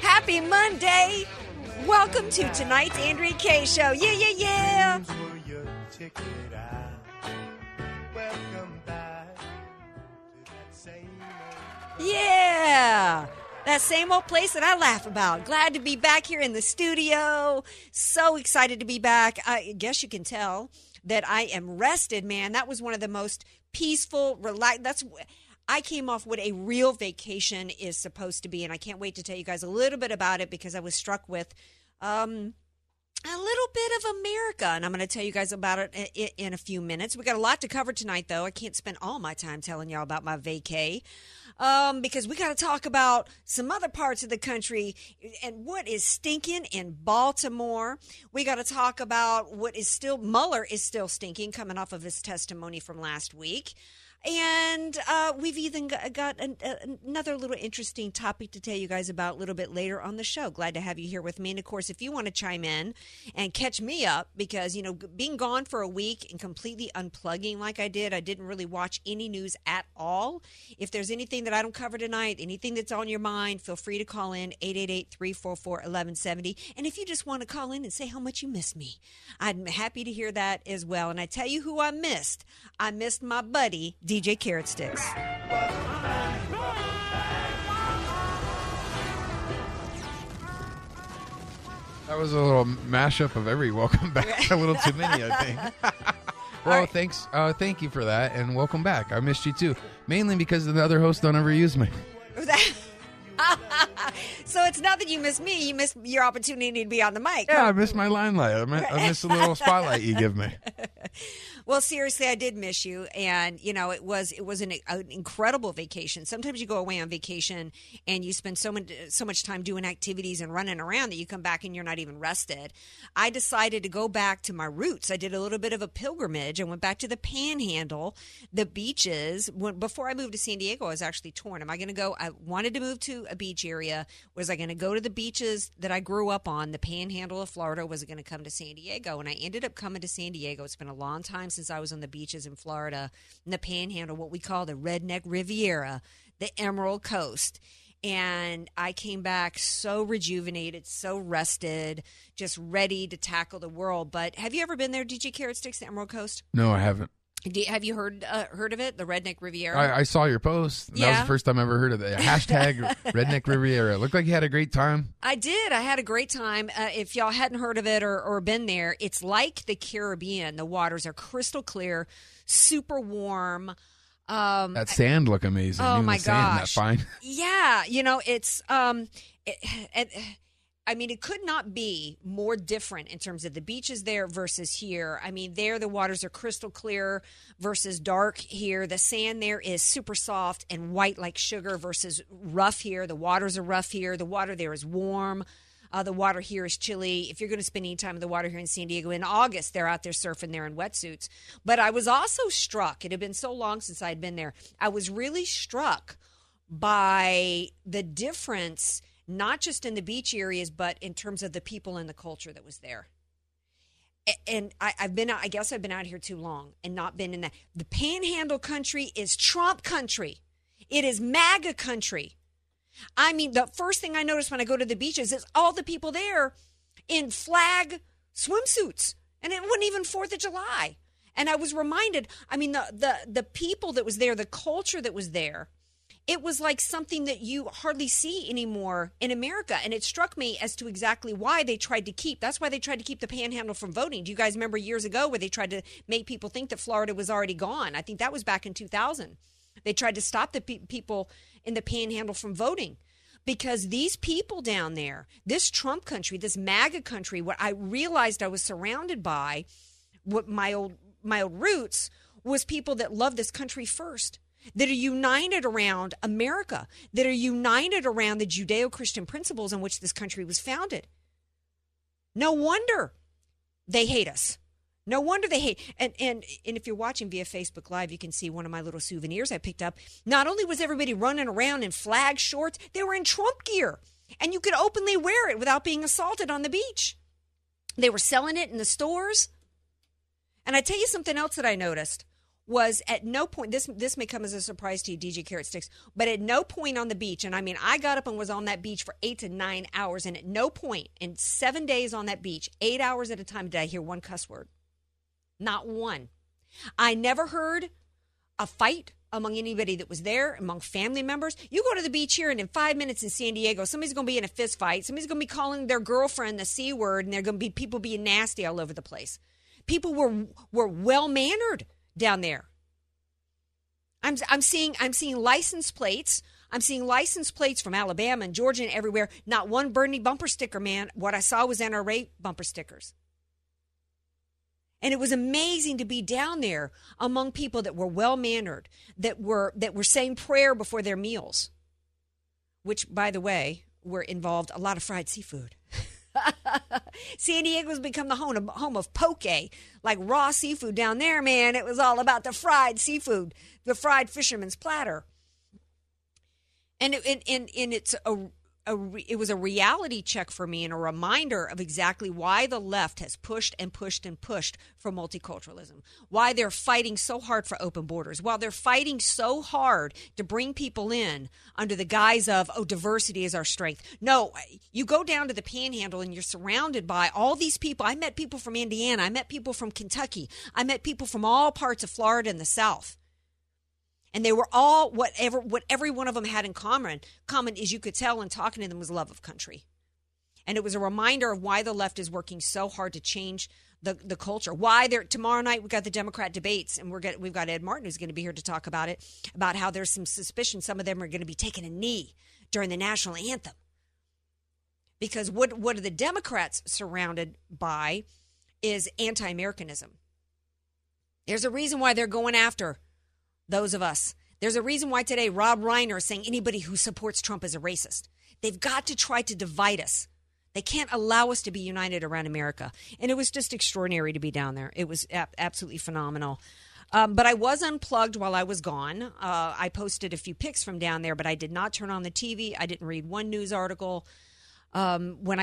Happy Monday! Welcome to tonight's Andrea Kaye Show. Yeah, yeah, yeah! Yeah! That same old place that I laugh about. Glad to be back here in the studio. So excited to be back. I guess you can tell that I am rested, man. That was one of the most peaceful, relaxed. I came off what a real vacation is supposed to be, and I can't wait to tell you guys a little bit about it because I was struck with a little bit of America, and I'm going to tell you guys about it in a few minutes. We got a lot to cover tonight, though. I can't spend all my time telling y'all about my vacay because we got to talk about some other parts of the country and what is stinking in Baltimore. We got to talk about what is still – Mueller is still stinking coming off of his testimony from last week. And we've even got another little interesting topic to tell you guys about a little bit later on the show. Glad to have you here with me. And, of course, if you want to chime in and catch me up because, you know, being gone for a week and completely unplugging like I didn't really watch any news at all. If there's anything that I don't cover tonight, anything that's on your mind, feel free to call in 888-344-1170. And if you just want to call in and say how much you miss me, I'm happy to hear that as well. And I tell you who I missed. I missed my buddy, DJ Carrot Sticks. That was a little mashup of every welcome back. A little too many, I think. Well, right. Thanks. Thank you for that, and welcome back. I missed you, too. Mainly because the other hosts don't ever use me. So it's not that you miss me. You miss your opportunity to be on the mic. Yeah, I miss my limelight. I miss the little spotlight you give me. Well, seriously, I did miss you, and you know it was an incredible vacation. Sometimes you go away on vacation and you spend so much time doing activities and running around that you come back and you're not even rested. I decided to go back to my roots. I did a little bit of a pilgrimage. I went back to the Panhandle, the beaches. Before I moved to San Diego, I was actually torn. Am I going to go? I wanted to move to a beach area. Was I going to go to the beaches that I grew up on, the Panhandle of Florida? Was it going to come to San Diego? And I ended up coming to San Diego. It's been a long time since I was on the beaches in Florida, in the Panhandle, what we call the Redneck Riviera, the Emerald Coast. And I came back so rejuvenated, so rested, just ready to tackle the world. But have you ever been there, DJ Carrot Sticks, the Emerald Coast? No, I haven't. Have you heard of it, the Redneck Riviera? I saw your post. Yeah. That was the first time I ever heard of it. Hashtag Redneck Riviera. Looked like you had a great time. I did. I had a great time. If y'all hadn't heard of it or been there, it's like the Caribbean. The waters are crystal clear, super warm. That sand looked amazing. Oh, even my gosh. Sand, that fine. Yeah. You know, it's I mean, it could not be more different in terms of the beaches there versus here. I mean, there the waters are crystal clear versus dark here. The sand there is super soft and white like sugar versus rough here. The waters are rough here. The water there is warm. The water here is chilly. If you're going to spend any time in the water here in San Diego in August, they're out there surfing there in wetsuits. But I was also struck. It had been so long since I had been there. I was really struck by the difference, not just in the beach areas, but in terms of the people and the culture that was there. And I've been out here too long and not been in that. The Panhandle country is Trump country. It is MAGA country. I mean, the first thing I notice when I go to the beaches is all the people there in flag swimsuits. And it wasn't even 4th of July. And I was reminded, I mean, the people that was there, the culture that was there, it was like something that you hardly see anymore in America. And it struck me as to exactly why they tried to keep. That's why they tried to keep the Panhandle from voting. Do you guys remember years ago where they tried to make people think that Florida was already gone? I think that was back in 2000. They tried to stop the people in the Panhandle from voting because these people down there, this Trump country, this MAGA country, what I realized I was surrounded by, what my old roots was people that love this country first. that are united around America, that are united around the Judeo-Christian principles on which this country was founded. No wonder they hate us. No wonder they hate. And if you're watching via Facebook Live, you can see one of my little souvenirs I picked up. Not only was everybody running around in flag shorts, they were in Trump gear. And you could openly wear it without being assaulted on the beach. They were selling it in the stores. And I tell you something else that I noticed was at no point, this may come as a surprise to you, DJ Carrot Sticks, but at no point on the beach, and I mean, I got up and was on that beach for 8 to 9 hours, and at no point in 7 days on that beach, 8 hours at a time, did I hear one cuss word. Not one. I never heard a fight among anybody that was there, among family members. You go to the beach here, and in 5 minutes in San Diego, somebody's going to be in a fist fight. Somebody's going to be calling their girlfriend the C word, and there are going to be people being nasty all over the place. People were well-mannered down there. I'm seeing license plates. I'm seeing license plates from Alabama and Georgia and everywhere. Not one Bernie bumper sticker, man. What I saw was NRA bumper stickers. And it was amazing to be down there among people that were well-mannered, that were saying prayer before their meals, which, by the way, were involved a lot of fried seafood. San Diego's become the home of poke, like raw seafood down there, man. It was all about the fried seafood, the fried fisherman's platter. And it was a reality check for me and a reminder of exactly why the left has pushed and pushed and pushed for multiculturalism, why they're fighting so hard for open borders, why they're fighting so hard to bring people in under the guise of, oh, diversity is our strength. No, you go down to the panhandle and you're surrounded by all these people. I met people from Indiana. I met people from Kentucky. I met people from all parts of Florida and the South. And they were all, what every one of them had in common is you could tell in talking to them was love of country. And it was a reminder of why the left is working so hard to change the culture. Why they're, tomorrow night we've got the Democrat debates, and we've got Ed Martin who's going to be here to talk about it, about how there's some suspicion some of them are going to be taking a knee during the national anthem. Because what are the Democrats surrounded by is anti-Americanism. There's a reason why they're going after those of us. There's a reason why today Rob Reiner is saying anybody who supports Trump is a racist. They've got to try to divide us. They can't allow us to be united around America. And it was just extraordinary to be down there. It was absolutely phenomenal. But I was unplugged while I was gone. I posted a few pics from down there, but I did not turn on the TV. I didn't read one news article. When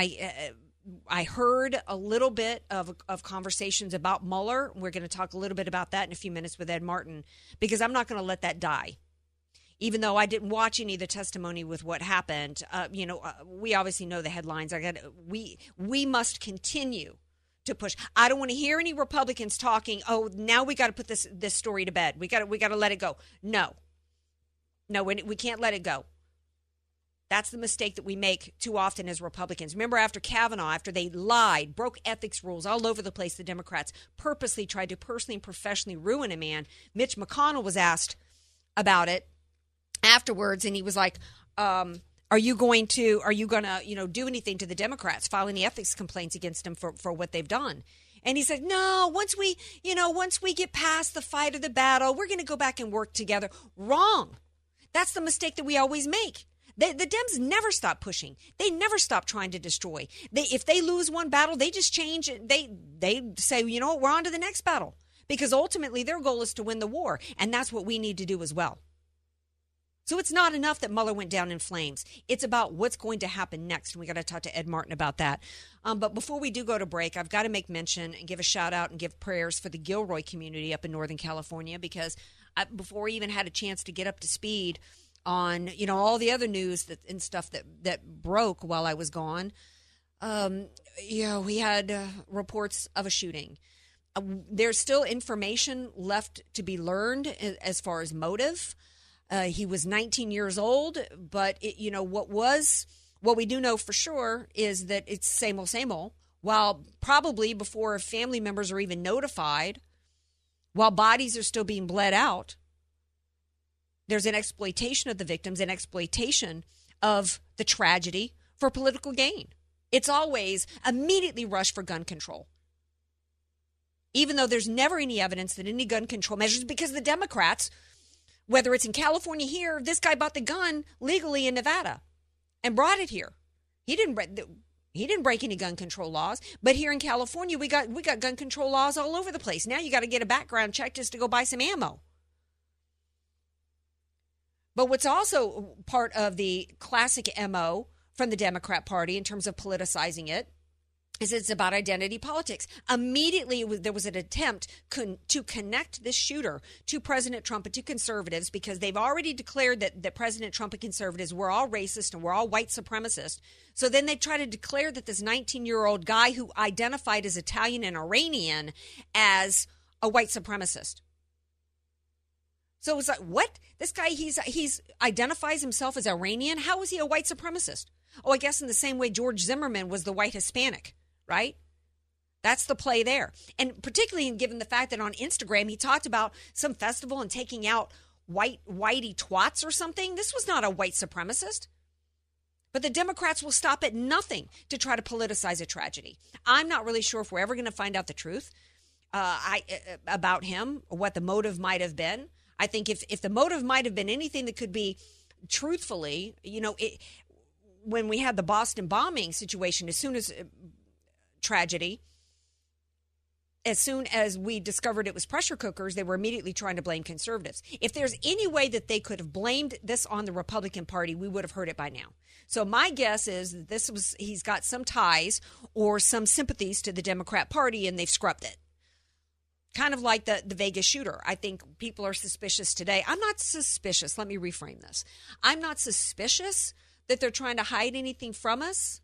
I heard a little bit of conversations about Mueller. We're going to talk a little bit about that in a few minutes with Ed Martin, because I'm not going to let that die. Even though I didn't watch any of the testimony with what happened, we obviously know the headlines. We must continue to push. I don't want to hear any Republicans talking, oh, now we got to put this story to bed. We got to let it go. No, we can't let it go. That's the mistake that we make too often as Republicans. Remember after Kavanaugh, after they lied, broke ethics rules all over the place, the Democrats purposely tried to personally and professionally ruin a man. Mitch McConnell was asked about it afterwards, and he was like, are you going to do anything to the Democrats, file any ethics complaints against them for what they've done? And he said, no, once we get past the fight or the battle, we're going to go back and work together. Wrong. That's the mistake that we always make. The Dems never stop pushing. They never stop trying to destroy. If they lose one battle, they just change. They say, you know what, we're on to the next battle. Because ultimately their goal is to win the war. And that's what we need to do as well. So it's not enough that Mueller went down in flames. It's about what's going to happen next. And we got to talk to Ed Martin about that. But before we do go to break, I've got to make mention and give a shout out and give prayers for the Gilroy community up in Northern California. Because before we even had a chance to get up to speed on, all the other news and stuff that broke while I was gone. We had reports of a shooting. There's still information left to be learned as far as motive. He was 19 years old, but what we do know for sure is that it's same old, while probably before family members are even notified, while bodies are still being bled out. There's an exploitation of the victims, an exploitation of the tragedy for political gain. It's always immediately rushed for gun control, even though there's never any evidence that any gun control measures, because the Democrats whether it's in California here, this guy bought the gun legally in Nevada and brought it here. He didn't break any gun control laws, but here in California, we got gun control laws all over the place. Now you got to get a background check just to go buy some ammo. But what's also part of the classic MO from the Democrat Party in terms of politicizing it is it's about identity politics. Immediately, there was an attempt to connect this shooter to President Trump and to conservatives, because they've already declared that President Trump and conservatives were all racist and we're all white supremacists. So then they try to declare that this 19-year-old guy who identified as Italian and Iranian as a white supremacist. So it's like, what? This guy, he's identifies himself as Iranian? How is he a white supremacist? Oh, I guess in the same way George Zimmerman was the white Hispanic, right? That's the play there. And particularly given the fact that on Instagram, he talked about some festival and taking out whitey twats or something. This was not a white supremacist. But the Democrats will stop at nothing to try to politicize a tragedy. I'm not really sure if we're ever going to find out the truth about him, or what the motive might have been. I think if the motive might have been anything that could be truthfully, when we had the Boston bombing situation, as soon as we discovered it was pressure cookers, they were immediately trying to blame conservatives. If there's any way that they could have blamed this on the Republican Party, we would have heard it by now. So my guess is that he's got some ties or some sympathies to the Democrat Party, and they've scrubbed it. Kind of like the Vegas shooter. I think people are suspicious today. I'm not suspicious. Let me reframe this. I'm not suspicious that they're trying to hide anything from us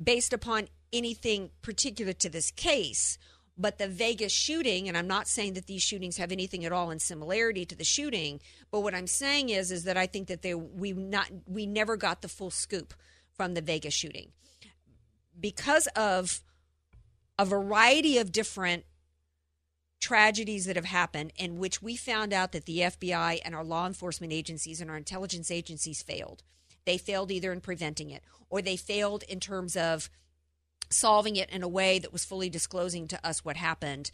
based upon anything particular to this case. But the Vegas shooting, and I'm not saying that these shootings have anything at all in similarity to the shooting, but what I'm saying is that I think that we never got the full scoop from the Vegas shooting because of a variety of different tragedies that have happened in which we found out that the FBI and our law enforcement agencies and our intelligence agencies failed. They failed either in preventing it, or they failed in terms of solving it in a way that was fully disclosing to us what happened,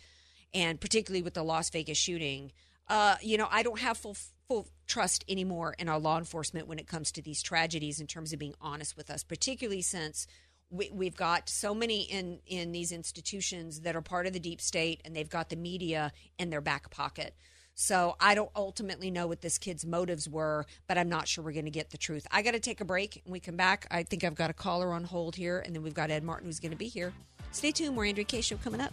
and particularly with the Las Vegas shooting. I don't have full trust anymore in our law enforcement when it comes to these tragedies in terms of being honest with us, particularly since we've got so many in these institutions that are part of the deep state, and they've got the media in their back pocket. So I don't ultimately know what this kid's motives were, but I'm not sure we're going to get the truth. I got to take a break. When we come back, I think I've got a caller on hold here, and then we've got Ed Martin who's going to be here. Stay tuned. More Andrea Kaye Show coming up.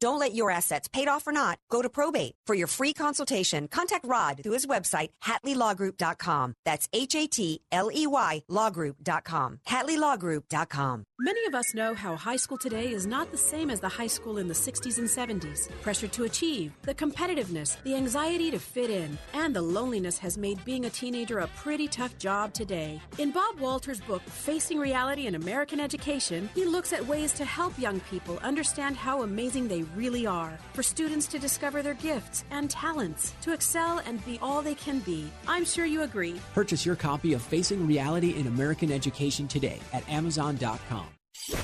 Don't let your assets, paid off or not, go to probate. For your free consultation, contact Rod through his website, HatleyLawGroup.com. That's HATLEY, lawgroup.com. HatleyLawGroup.com. Many of us know how high school today is not the same as the high school in the 60s and 70s. Pressure to achieve, the competitiveness, the anxiety to fit in, and the loneliness has made being a teenager a pretty tough job today. In Bob Walter's book, Facing Reality in American Education, he looks at ways to help young people understand how amazing they really are, for students to discover their gifts and talents, to excel and be all they can be. I'm sure you agree. Purchase your copy of Facing Reality in American Education today at Amazon.com.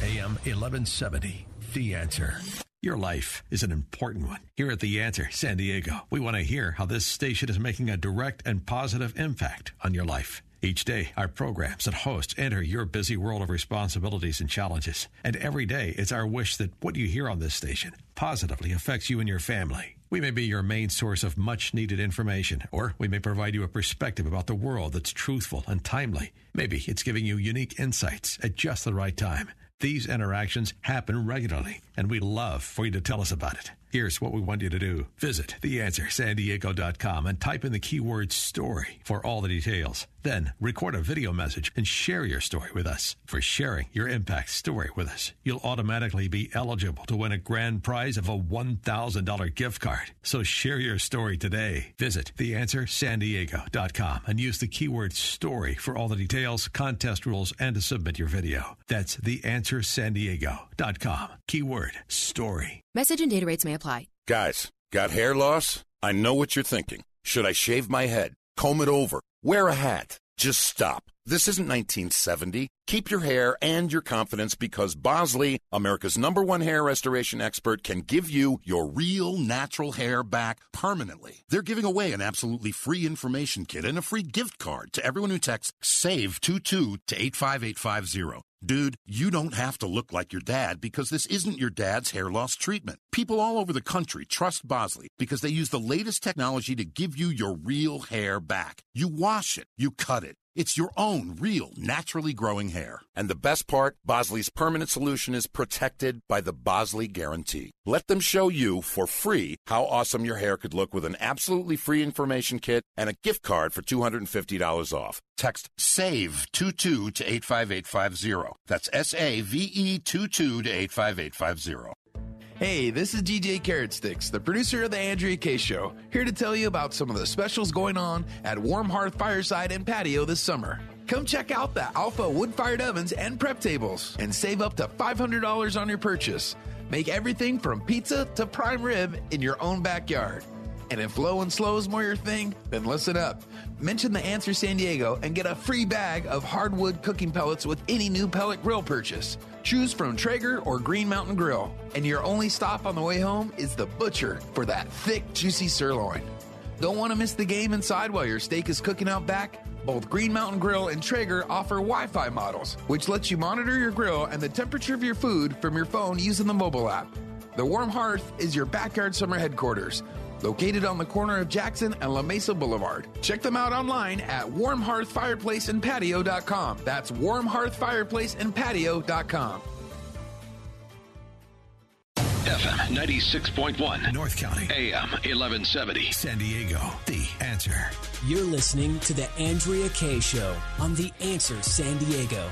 AM 1170, The Answer. Your life is an important one. Here at The Answer San Diego, we want to hear how this station is making a direct and positive impact on your life. Each day, our programs and hosts enter your busy world of responsibilities and challenges. And every day, it's our wish that what you hear on this station positively affects you and your family. We may be your main source of much-needed information, or we may provide you a perspective about the world that's truthful and timely. Maybe it's giving you unique insights at just the right time. These interactions happen regularly, and we love for you to tell us about it. Here's what we want you to do. Visit theanswersandiego.com and type in the keyword STORY for all the details. Then record a video message and share your story with us. For sharing your impact story with us, you'll automatically be eligible to win a grand prize of a $1,000 gift card. So share your story today. Visit theanswersandiego.com and use the keyword story for all the details, contest rules, and to submit your video. That's theanswersandiego.com. Keyword story. Message and data rates may apply. Guys, got hair loss? I know what you're thinking. Should I shave my head? Comb it over? Wear a hat? Just stop. This isn't 1970. Keep your hair and your confidence because Bosley, America's #1 hair restoration expert, can give you your real natural hair back permanently. They're giving away an absolutely free information kit and a free gift card to everyone who texts SAVE22 to 85850. Dude, you don't have to look like your dad because this isn't your dad's hair loss treatment. People all over the country trust Bosley because they use the latest technology to give you your real hair back. You wash it, you cut it. It's your own real naturally growing hair. And the best part, Bosley's permanent solution is protected by the Bosley Guarantee. Let them show you for free how awesome your hair could look with an absolutely free information kit and a gift card for $250 off. Text SAVE22 to 85850. That's SAVE22 to 85850. Hey, this is DJ Carrot Sticks, the producer of The Andrea Kaye Show, here to tell you about some of the specials going on at Warm Hearth Fireside and Patio this summer. Come check out the Alpha wood-fired ovens and prep tables and save up to $500 on your purchase. Make everything from pizza to prime rib in your own backyard. And if low and slow is more your thing, then listen up. Mention The Answer San Diego and get a free bag of hardwood cooking pellets with any new pellet grill purchase. Choose from Traeger or Green Mountain Grill. And your only stop on the way home is the butcher for that thick, juicy sirloin. Don't want to miss the game inside while your steak is cooking out back? Both Green Mountain Grill and Traeger offer Wi-Fi models, which lets you monitor your grill and the temperature of your food from your phone using the mobile app. The Warm Hearth is your backyard summer headquarters, located on the corner of Jackson and La Mesa Boulevard. Check them out online at warmhearthfireplaceandpatio.com. That's warmhearthfireplaceandpatio.com. FM 96.1. North County. AM 1170. San Diego. The Answer. You're listening to The Andrea Kaye Show on The Answer San Diego.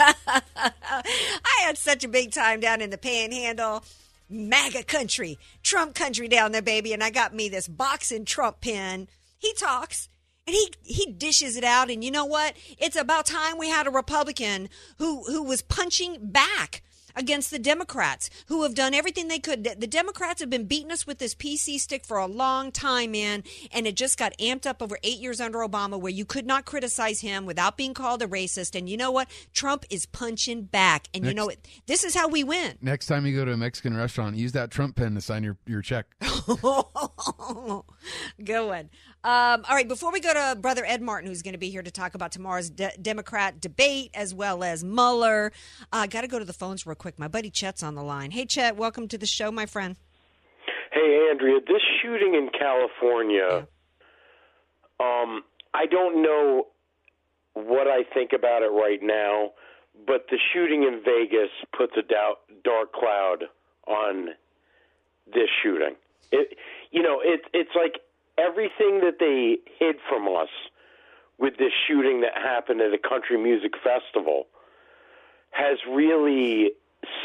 I had such a big time down in the Panhandle, MAGA country, Trump country down there, baby. And I got me this boxing Trump pin. He talks and he dishes it out. And you know what? It's about time we had a Republican who was punching back against the Democrats, who have done everything they could. The Democrats have been beating us with this PC stick for a long time, man, and it just got amped up over 8 years under Obama, where you could not criticize him without being called a racist. And you know what? Trump is punching back, and next, you know it. This is how we win. Next time you go to a Mexican restaurant, use that Trump pen to sign your check. Good one. All right, before we go to Brother Ed Martin, who's going to be here to talk about tomorrow's Democrat debate as well as Mueller, I got to go to the phones real quick. My buddy Chet's on the line. Hey, Chet, welcome to the show, my friend. Hey, Andrea, this shooting in California, yeah. I don't know what I think about it right now, but the shooting in Vegas puts a dark cloud on this shooting. It's like everything that they hid from us with this shooting that happened at a country music festival has really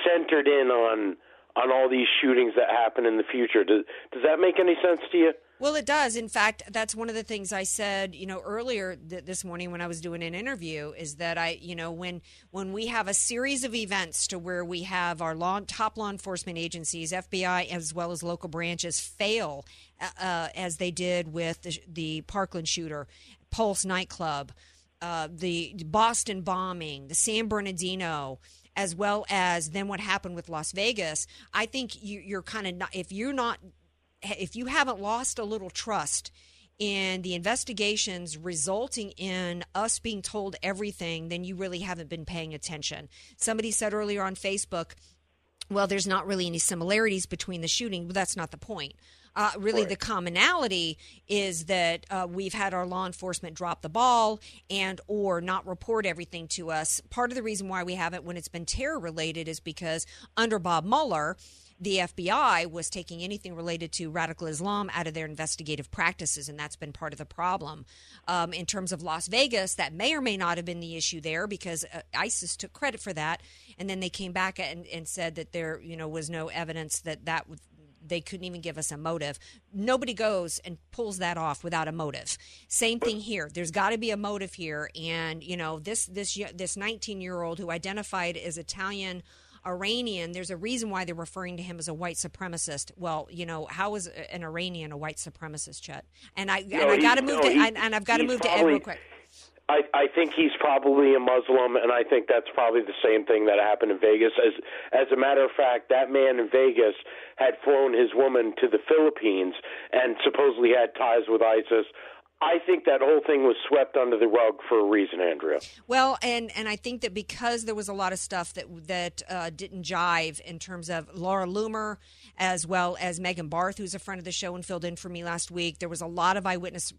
centered in on all these shootings that happen in the future. Does that make any sense to you? Well, it does. In fact, that's one of the things I said, earlier this morning when I was doing an interview, is that when we have a series of events to where we have our top law enforcement agencies, FBI, as well as local branches fail, as they did with the Parkland shooter, Pulse nightclub, the Boston bombing, the San Bernardino, as well as then what happened with Las Vegas. I think you're kind of if you haven't lost a little trust in the investigations resulting in us being told everything, then you really haven't been paying attention. Somebody said earlier on Facebook, well, there's not really any similarities between the shooting. Well, that's not the point. Really, the commonality is that we've had our law enforcement drop the ball and or not report everything to us. Part of the reason why we haven't when it's been terror-related is because under Bob Mueller, the FBI was taking anything related to radical Islam out of their investigative practices, and that's been part of the problem. In terms of Las Vegas, that may or may not have been the issue there because ISIS took credit for that, and then they came back and said that there was no evidence that they couldn't even give us a motive. Nobody goes and pulls that off without a motive. Same thing here. There's got to be a motive here, and this 19-year-old who identified as Italian Iranian, there's a reason why they're referring to him as a white supremacist. Well, how is an Iranian a white supremacist, Chet? I've got to move to Ed real quick. I think he's probably a Muslim, and I think that's probably the same thing that happened in Vegas. As a matter of fact, that man in Vegas had flown his woman to the Philippines and supposedly had ties with ISIS. I think that whole thing was swept under the rug for a reason, Andrea. Well, and I think that because there was a lot of stuff that didn't jive in terms of Laura Loomer as well as Megan Barth, who's a friend of the show and filled in for me last week, there was a lot of eyewitness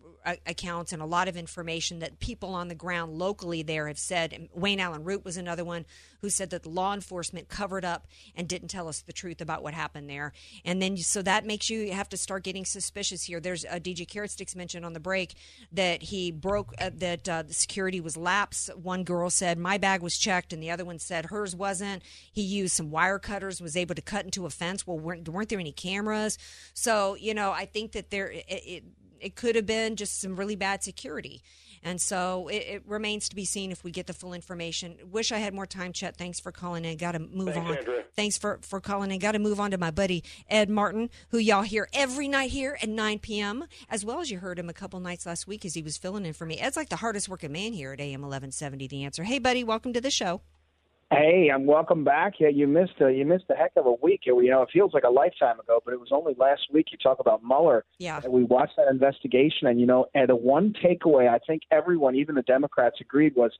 accounts and a lot of information that people on the ground locally there have said. And Wayne Allen Root was another one who said that law enforcement covered up and didn't tell us the truth about what happened there. And then so that makes you have to start getting suspicious here. There's DJ Carrot Sticks mentioned on the break that he broke, the security was lapsed. One girl said, my bag was checked, and the other one said hers wasn't. He used some wire cutters, was able to cut into a fence. Well, weren't there any cameras? So, I think that it could have been just some really bad security. And so it remains to be seen if we get the full information. Wish I had more time, Chet. Thanks for calling in. Got to move on. Andrea. Thanks for calling in. Got to move on to my buddy, Ed Martin, who y'all hear every night here at 9 p.m., as well as you heard him a couple nights last week as he was filling in for me. Ed's like the hardest working man here at AM 1170, The Answer. Hey, buddy, welcome to the show. Hey, I'm welcome back. Yeah, you missed a heck of a week. It feels like a lifetime ago, but it was only last week. You talk about Mueller. Yeah. And we watched that investigation, and and the one takeaway I think everyone, even the Democrats, agreed was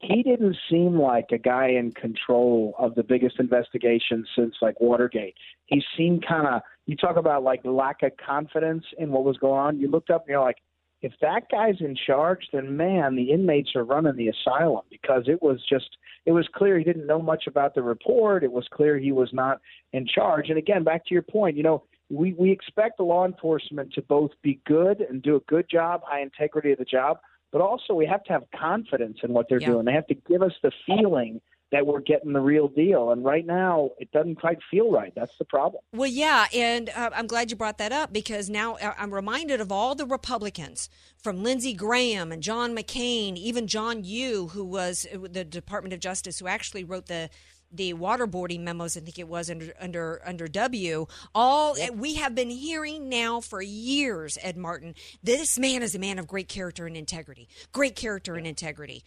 he didn't seem like a guy in control of the biggest investigation since like Watergate. He seemed kind of, you talk about like lack of confidence in what was going on. You looked up and you're like, if that guy's in charge, then, man, the inmates are running the asylum because it was clear he didn't know much about the report. It was clear he was not in charge. And, again, back to your point, we expect the law enforcement to both be good and do a good job, high integrity of the job, but also we have to have confidence in what they're doing. They have to give us the feeling that we're getting the real deal. And right now, it doesn't quite feel right. That's the problem. Well, yeah, and I'm glad you brought that up because now I'm reminded of all the Republicans from Lindsey Graham and John McCain, even John Yoo, who was the Department of Justice, who actually wrote the waterboarding memos, I think it was under W. We have been hearing now for years, Ed Martin, this man is a man of great character and integrity. Great character and integrity.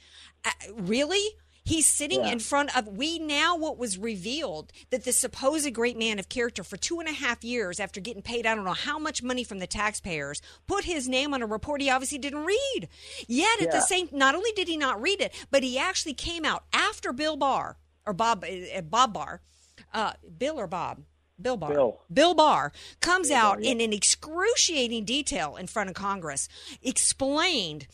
Really? He's sitting in front of what was revealed that the supposed great man of character for 2.5 years after getting paid I don't know how much money from the taxpayers put his name on a report he obviously didn't read. Yet at the same, not only did he not read it, but he actually came out after Bill Barr or Bob Barr, Bill or Bob. Bill Barr. Bill Barr comes out in an excruciating detail in front of Congress, explained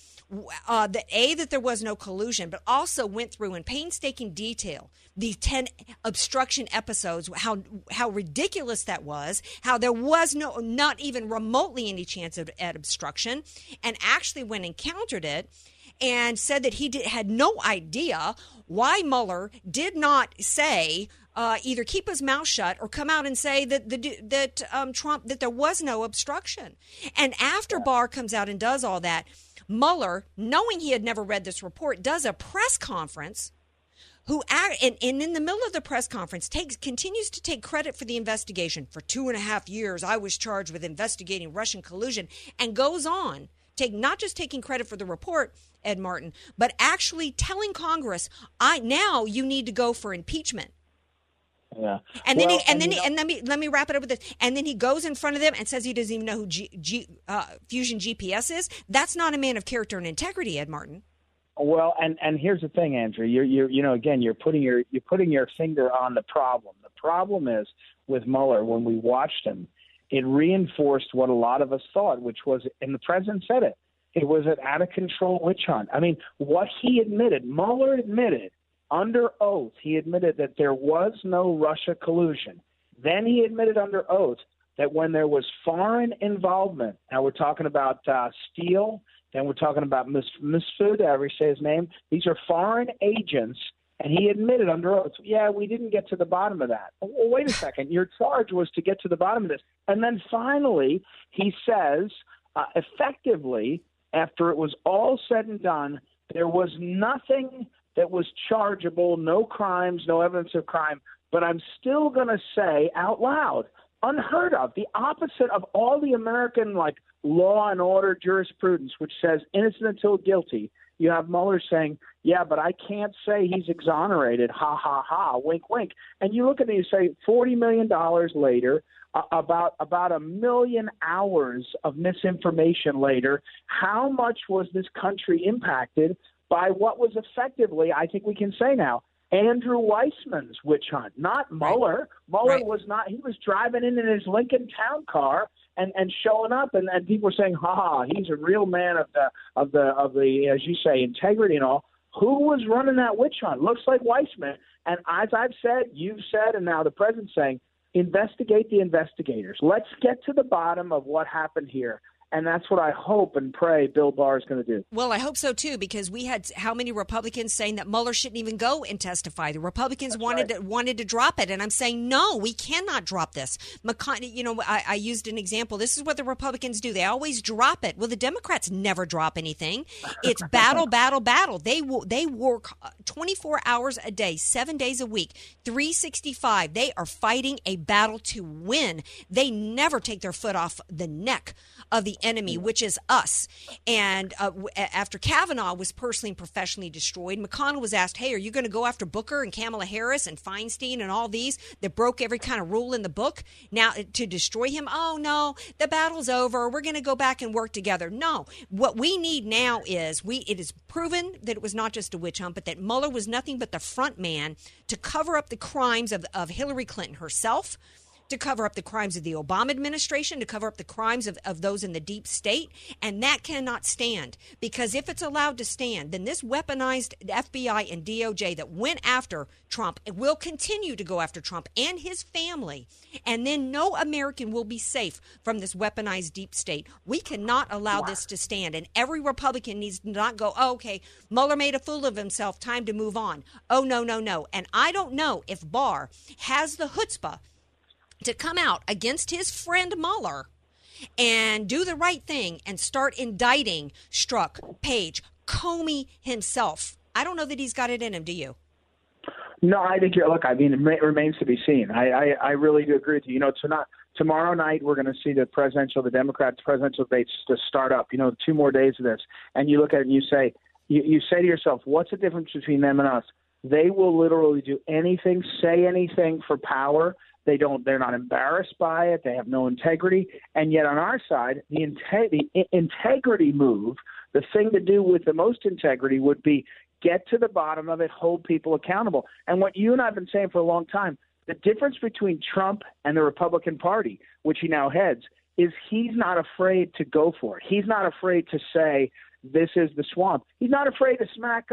that there was no collusion, but also went through in painstaking detail the 10 obstruction episodes, how ridiculous that was, how there was not even remotely any chance at obstruction, and actually when encountered it, and said that he had no idea why Mueller did not say either keep his mouth shut or come out and say that there was no obstruction. And after Barr comes out and does all that, Mueller, knowing he had never read this report, does a press conference and in the middle of the press conference continues to take credit for the investigation. For 2.5 years, I was charged with investigating Russian collusion and goes on, not just taking credit for the report, Ed Martin, but actually telling Congress, now you need to go for impeachment. Yeah. And then let me wrap it up with this. And then he goes in front of them and says he doesn't even know who Fusion GPS is. That's not a man of character and integrity, Ed Martin. Well, and here's the thing, Andrew. You're putting your finger on the problem. The problem is with Mueller when we watched him. It reinforced what a lot of us thought, which was, and the president said it, it was an out-of-control witch hunt. I mean, what he admitted, Mueller admitted, under oath, he admitted that there was no Russia collusion. Then he admitted under oath that when there was foreign involvement, now we're talking about Steele, then we're talking about Mifsud, however you say his name, these are foreign agents, and he admitted under oath, yeah, we didn't get to the bottom of that. Well, wait a second, your charge was to get to the bottom of this. And then finally, he says, effectively, after it was all said and done, there was nothing that was chargeable, no crimes, no evidence of crime, but I'm still going to say out loud, unheard of, the opposite of all the American like law and order jurisprudence, which says innocent until guilty. You have Mueller saying, yeah, but I can't say he's exonerated, ha, ha, ha, wink, wink. And you look at it and you say $40 million later, about 1 million hours of misinformation later, how much was this country impacted by what was effectively, I think we can say now, Andrew Weissman's witch hunt, not Mueller. Right. Mueller was not, he was driving in his Lincoln Town Car and showing up, and people were saying, ha, he's a real man of the, as you say, integrity and all. Who was running that witch hunt? Looks like Weissman. And as I've said, you've said, and now the president's saying, investigate the investigators. Let's get to the bottom of what happened here. And that's what I hope and pray Bill Barr is going to do. Well, I hope so, too, because we had how many Republicans saying that Mueller shouldn't even go and testify. The Republicans wanted to drop it. And I'm saying, no, we cannot drop this. McConnell, you know, I used an example. This is what the Republicans do. They always drop it. Well, the Democrats never drop anything. It's battle, battle, battle. They work 24 hours a day, 7 days a week, 365. They are fighting a battle to win. They never take their foot off the neck of the enemy, which is us. And after Kavanaugh was personally and professionally destroyed, McConnell was asked, hey, are you going to go after Booker and Kamala Harris and Feinstein and all these that broke every kind of rule in the book now to destroy him? Oh, no, the battle's over. We're going to go back and work together. No, what we need now is it is proven that it was not just a witch hunt, but that Mueller was nothing but the front man to cover up the crimes of Hillary Clinton herself, to cover up the crimes of the Obama administration, to cover up the crimes of those in the deep state. And that cannot stand, because if it's allowed to stand, then this weaponized FBI and DOJ that went after Trump will continue to go after Trump and his family. And then no American will be safe from this weaponized deep state. We cannot allow this to stand. And every Republican needs to not go, oh, okay, Mueller made a fool of himself, time to move on. Oh, no, no, no. And I don't know if Barr has the chutzpah to come out against his friend Mueller and do the right thing and start indicting Strzok, Page, Comey himself. I don't know that he's got it in him, do you? No, I think you're – look, I mean, it remains to be seen. I really do agree with you. You know, tomorrow night we're going to see the Democrat presidential debates to start up, you know, 2 more days of this. And you look at it and you say you say to yourself, what's the difference between them and us? They will literally do anything, say anything for power. They're not embarrassed by it. They have no integrity. And yet on our side, the integrity move, the thing to do with the most integrity would be get to the bottom of it, hold people accountable. And what you and I have been saying for a long time, the difference between Trump and the Republican Party, which he now heads, is he's not afraid to go for it. He's not afraid to say, this is the swamp. He's not afraid to smack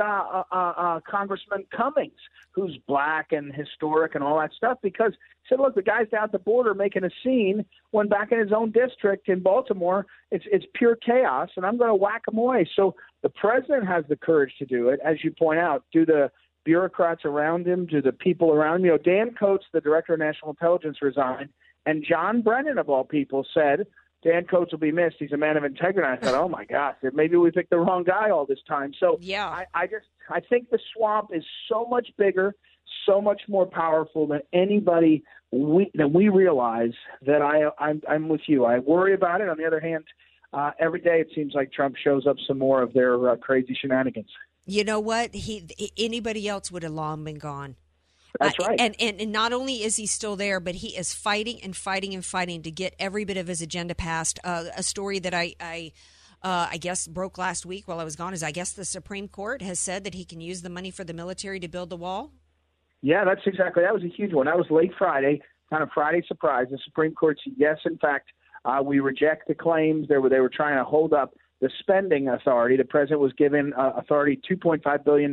Congressman Cummings, who's black and historic and all that stuff, because he said, look, the guy's down at the border making a scene when back in his own district in Baltimore, it's pure chaos, and I'm going to whack him away. So the president has the courage to do it, as you point out, do the bureaucrats around him, do the people around him. You know, Dan Coates, the director of national intelligence, resigned, and John Brennan, of all people, said – Dan Coates will be missed. He's a man of integrity. I thought, oh, my gosh, maybe we picked the wrong guy all this time. So yeah. I think the swamp is so much bigger, so much more powerful than anybody that we realize that I'm with you. I worry about it. On the other hand, every day it seems like Trump shows up some more of their crazy shenanigans. You know what? Anybody else would have long been gone. That's right. And not only is he still there, but he is fighting and fighting and fighting to get every bit of his agenda passed. A story that I guess broke last week while I was gone is I guess the Supreme Court has said that he can use the money for the military to build the wall. Yeah, that's exactly. That was a huge one. That was late Friday. kind of Friday surprise. The Supreme Court said, yes, in fact, we reject the claims. They were trying to hold up the spending authority. The president was given authority $2.5 billion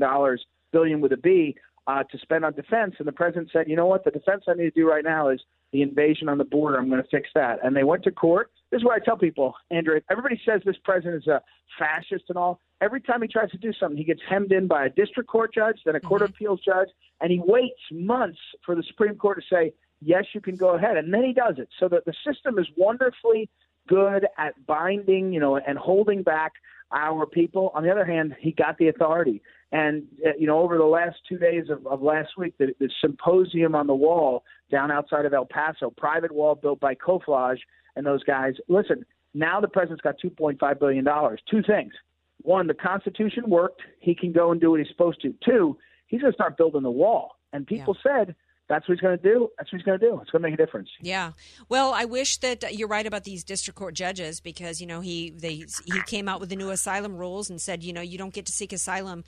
with a B, to spend on defense. And the president said, you know what, the defense I need to do right now is the invasion on the border. I'm going to fix that. And they went to court. This is what I tell people, Andrea. Everybody says this president is a fascist and all. Every time he tries to do something, he gets hemmed in by a district court judge, then a court of appeals judge, and he waits months for the Supreme Court to say, yes, you can go ahead. And then he does it. So that the system is wonderfully good at binding, and holding back our people. On the other hand, he got the authority. And, over the last 2 days of last week, the symposium on the wall down outside of El Paso, private wall built by Koflage and those guys. Listen, now the president's got $2.5 billion. Two things. One, the Constitution worked. He can go and do what he's supposed to. Two, he's going to start building the wall. And people said, that's what he's going to do. That's what he's going to do. It's going to make a difference. Yeah. Well, I wish that you're right about these district court judges because, he came out with the new asylum rules and said, you don't get to seek asylum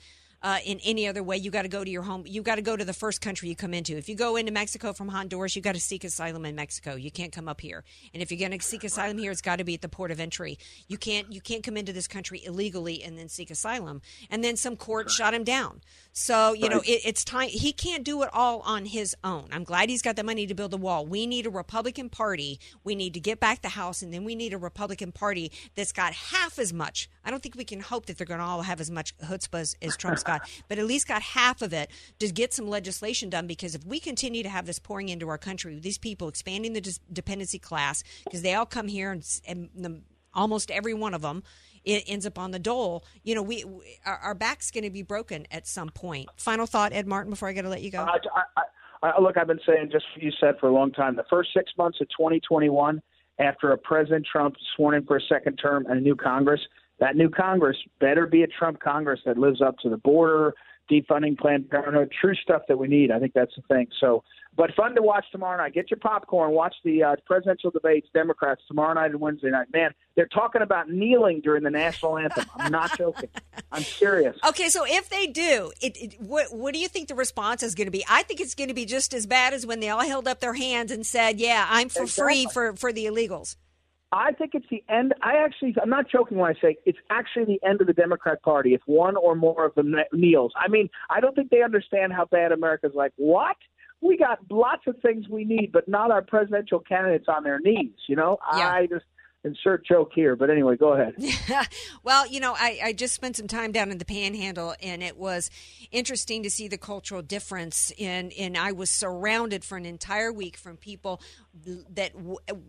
in any other way. You got to go to your home. You got to go to the first country you come into. If you go into Mexico from Honduras, you got to seek asylum in Mexico. You can't come up here. And if you're going to seek asylum here, it's got to be at the port of entry. You can't come into this country illegally and then seek asylum. And then some court shot him down. So, it's time. He can't do it all on his own. I'm glad he's got the money to build a wall. We need a Republican Party. We need to get back the House, and then we need a Republican Party that's got half as much. I don't think we can hope that they're going to all have as much chutzpah as Trump's got, but at least got half of it to get some legislation done, because if we continue to have this pouring into our country, these people expanding the dependency class, because they all come here and almost every one of them, it ends up on the dole. Our back's going to be broken at some point. Final thought, Ed Martin, before I got to let you go. Look, I've been saying just what you said for a long time. The first 6 months of 2021, after a President Trump sworn in for a second term and a new Congress, that new Congress better be a Trump Congress that lives up to the border, defunding Planned Parenthood, true stuff that we need. I think that's the thing. So, but fun to watch tomorrow night. Get your popcorn. Watch the presidential debates, Democrats, tomorrow night and Wednesday night. Man, they're talking about kneeling during the national anthem. I'm not joking. I'm serious. Okay, so if they do, what do you think the response is going to be? I think it's going to be just as bad as when they all held up their hands and said, yeah, I'm for free for the illegals. I think it's the end. I'm not joking when I say it's actually the end of the Democrat Party if one or more of them kneels. I mean, I don't think they understand how bad America's like. What? We got lots of things we need, but not our presidential candidates on their knees. Yeah. I just insert joke here. But anyway, go ahead. Well, I just spent some time down in the Panhandle, and it was interesting to see the cultural difference. And I was surrounded for an entire week from people that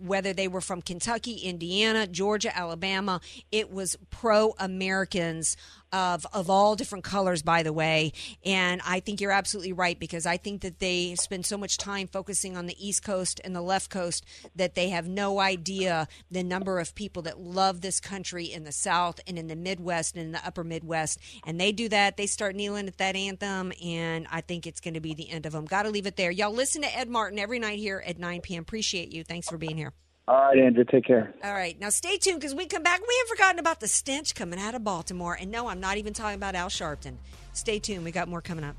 whether they were from Kentucky, Indiana, Georgia, Alabama, it was pro-Americans of all different colors, by the way. And I think you're absolutely right, because I think that they spend so much time focusing on the East Coast and the left coast that they have no idea the number of people that love this country in the South and in the Midwest and in the upper Midwest. And they do that. They start kneeling at that anthem, and I think it's going to be the end of them. Got to leave it there. Y'all listen to Ed Martin every night here at 9 p.m. Appreciate you. Thanks for being here. All right, Andrew, take care. All right. Now, stay tuned, because when we come back, we haven't forgotten about the stench coming out of Baltimore. And no, I'm not even talking about Al Sharpton. Stay tuned. We got more coming up.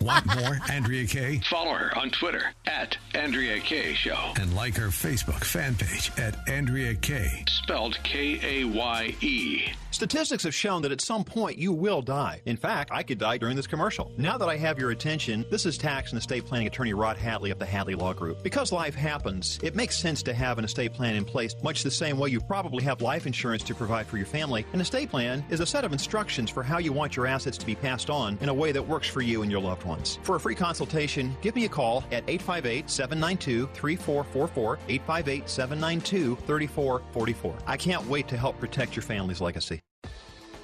Want more Andrea Kaye? Follow her on Twitter at Andrea Kaye Show. And like her Facebook fan page at Andrea Kaye. Spelled K-A-Y-E. Statistics have shown that at some point you will die. In fact, I could die during this commercial. Now that I have your attention, this is tax and estate planning attorney Rod Hatley of the Hatley Law Group. Because life happens, it makes sense to have an estate plan in place, much the same way you probably have life insurance to provide for your family. An estate plan is a set of instructions for how you want your assets to be passed on in a way that works for you and your loved ones. For a free consultation, give me a call at 858-792-3444, 858-792-3444. I can't wait to help protect your family's legacy.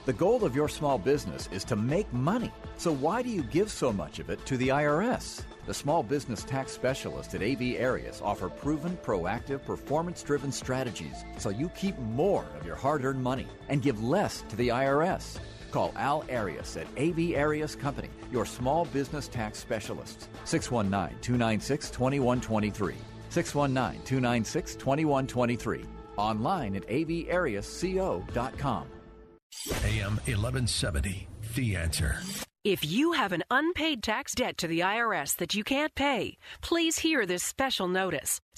The goal of your small business is to make money. So why do you give so much of it to the IRS? The small business tax specialists at AB Arias offer proven, proactive, performance-driven strategies so you keep more of your hard-earned money and give less to the IRS. Call Al Arias at AB Arias Company, your small business tax specialists. 619-296-2123. 619-296-2123. Online at abariasco.com. AM 1170, The Answer. If you have an unpaid tax debt to the IRS that you can't pay, please hear this special notice.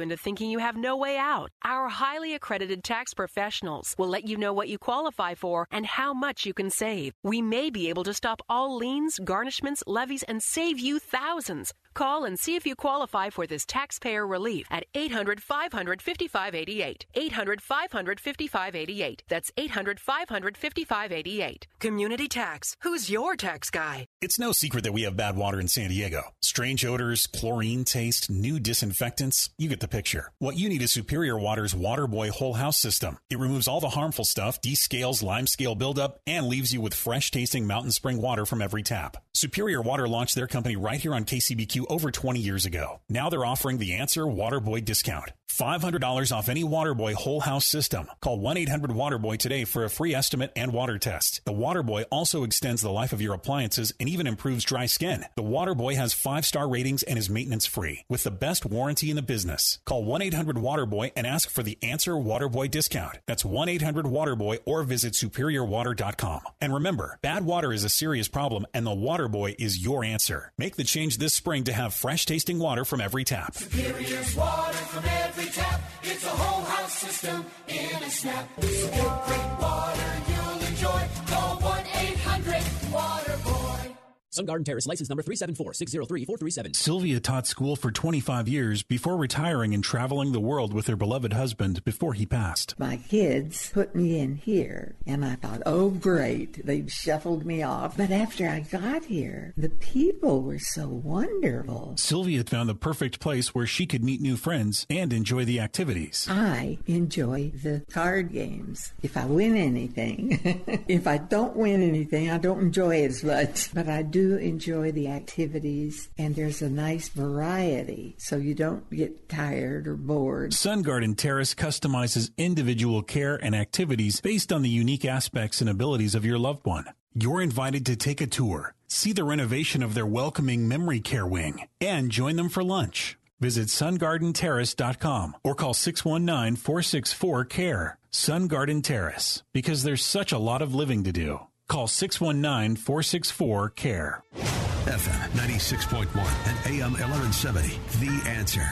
into thinking you have no way out. Our highly accredited tax professionals will let you know what you qualify for and how much you can save. We may be able to stop all liens, garnishments, levies, and save you thousands. Call and see if you qualify for this taxpayer relief at 800-500-5588. 800-500-5588. That's 800-500-5588. Community Tax. Who's your tax guy? It's no secret that we have bad water in San Diego. Strange odors, chlorine taste, new disinfectants. You get the picture. What you need is Superior Water's Waterboy Whole House System. It removes all the harmful stuff, descales lime scale buildup, and leaves you with fresh-tasting mountain spring water from every tap. Superior Water launched their company right here on KCBQ over 20 years ago. Now they're offering the Answer Waterboy discount. $500 off any Waterboy whole house system. Call 1-800-WATERBOY today for a free estimate and water test. The Waterboy also extends the life of your appliances and even improves dry skin. The Waterboy has 5-star ratings and is maintenance free with the best warranty in the business. Call 1-800-WATERBOY and ask for the Answer Waterboy discount. That's 1-800-WATERBOY or visit SuperiorWater.com. And remember, bad water is a serious problem and the Waterboy is your answer. Make the change this spring to have fresh-tasting water from every tap. Superior's water from every tap. It's a whole house system in a snap. So get great water you'll enjoy. Call 1-800-WATERBOY. Sun Garden Terrace, license number 374-603-437. Sylvia taught school for 25 years before retiring and traveling the world with her beloved husband before he passed. My kids put me in here, and I thought, oh, great, they've shuffled me off. But after I got here, the people were so wonderful. Sylvia found the perfect place where she could meet new friends and enjoy the activities. I enjoy the card games. If I win anything, if I don't win anything, I don't enjoy it as much, but I do enjoy the activities, and there's a nice variety so you don't get tired or bored. Sun Garden Terrace customizes individual care and activities based on the unique aspects and abilities of your loved one. You're invited to take a tour, see the renovation of their welcoming memory care wing, and join them for lunch. Visit sungardenterrace.com or call 619-464-CARE. Sun Garden Terrace, because there's such a lot of living to do. Call 619-464-CARE. FM 96.1 and AM 1170, The Answer.